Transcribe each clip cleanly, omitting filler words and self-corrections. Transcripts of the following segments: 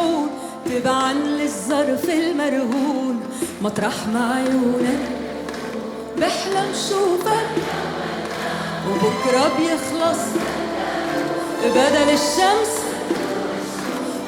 مشحون ببعن للظرف المرهون مطرح ما عيونك بحلم شوفك وبكرة بيخلص بدل الشمس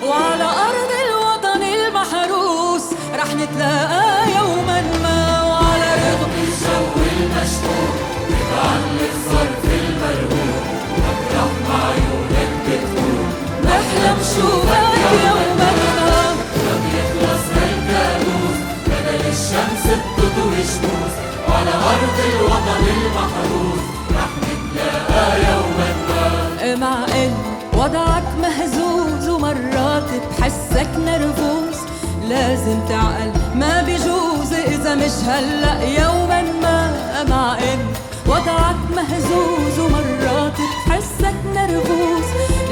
وعلى أرض الوطن المحروس رح نتلاقى يوما ما وعلى رغم الجو المشحون ببعن للظرف المرهون مطرح ما عيونك بتقول بحلم شوفك يوما ما بيخلص الكابوس بدل الشمس بتضوي شموس وعلى أرض الوطن المحروس رح نتلاقى يوما ما مع إن وضعك مهزوز ومرات بحسك نرفوز لازم تعقل ما بيجوز إذا مش هلأ يوما ما مع إن وضعك مهزوز ومرات بحسك نرفوز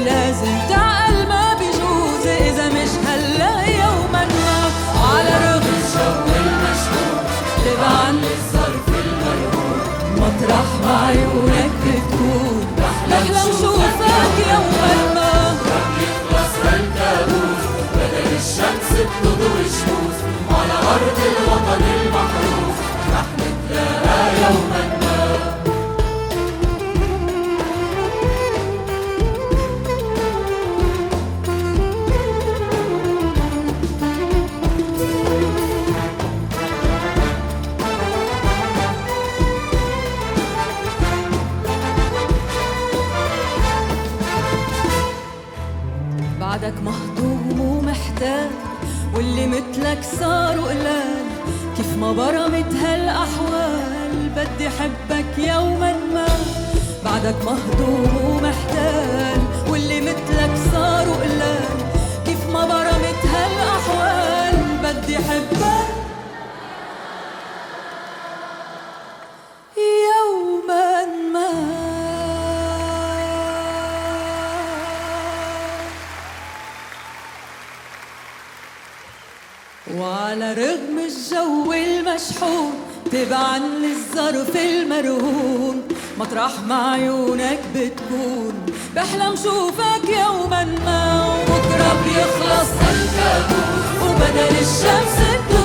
لازم تعقل ما بيجوز إذا مش هلأ يوما ما على رغم الجو المشهور تبعاً للظرف المرهور مطرح ما عيونك بتكون بحلم شوفك يوما ما بيخلص الكابوس بدل الشمس بتضوي شموس على أرض الوطن المحروس رح نتلاقى يوما ما. بعدك مهضوم ومحتاج واللي مثلك صاروا قلال كيف ما برمت هالاحوال بدي حبك يوما ما بعدك مهضوم ومحتاج واللي مثلك صاروا قلال كيف ما برمت هالاحوال بدي حبك يوما ما. وعلى رغم الجو المشحون تبعاً للظرف المرهون مطرح ما عيونك بتكون بحلم شوفك يوماً ما وبكرة بيخلص الكابوس وبدل الشمس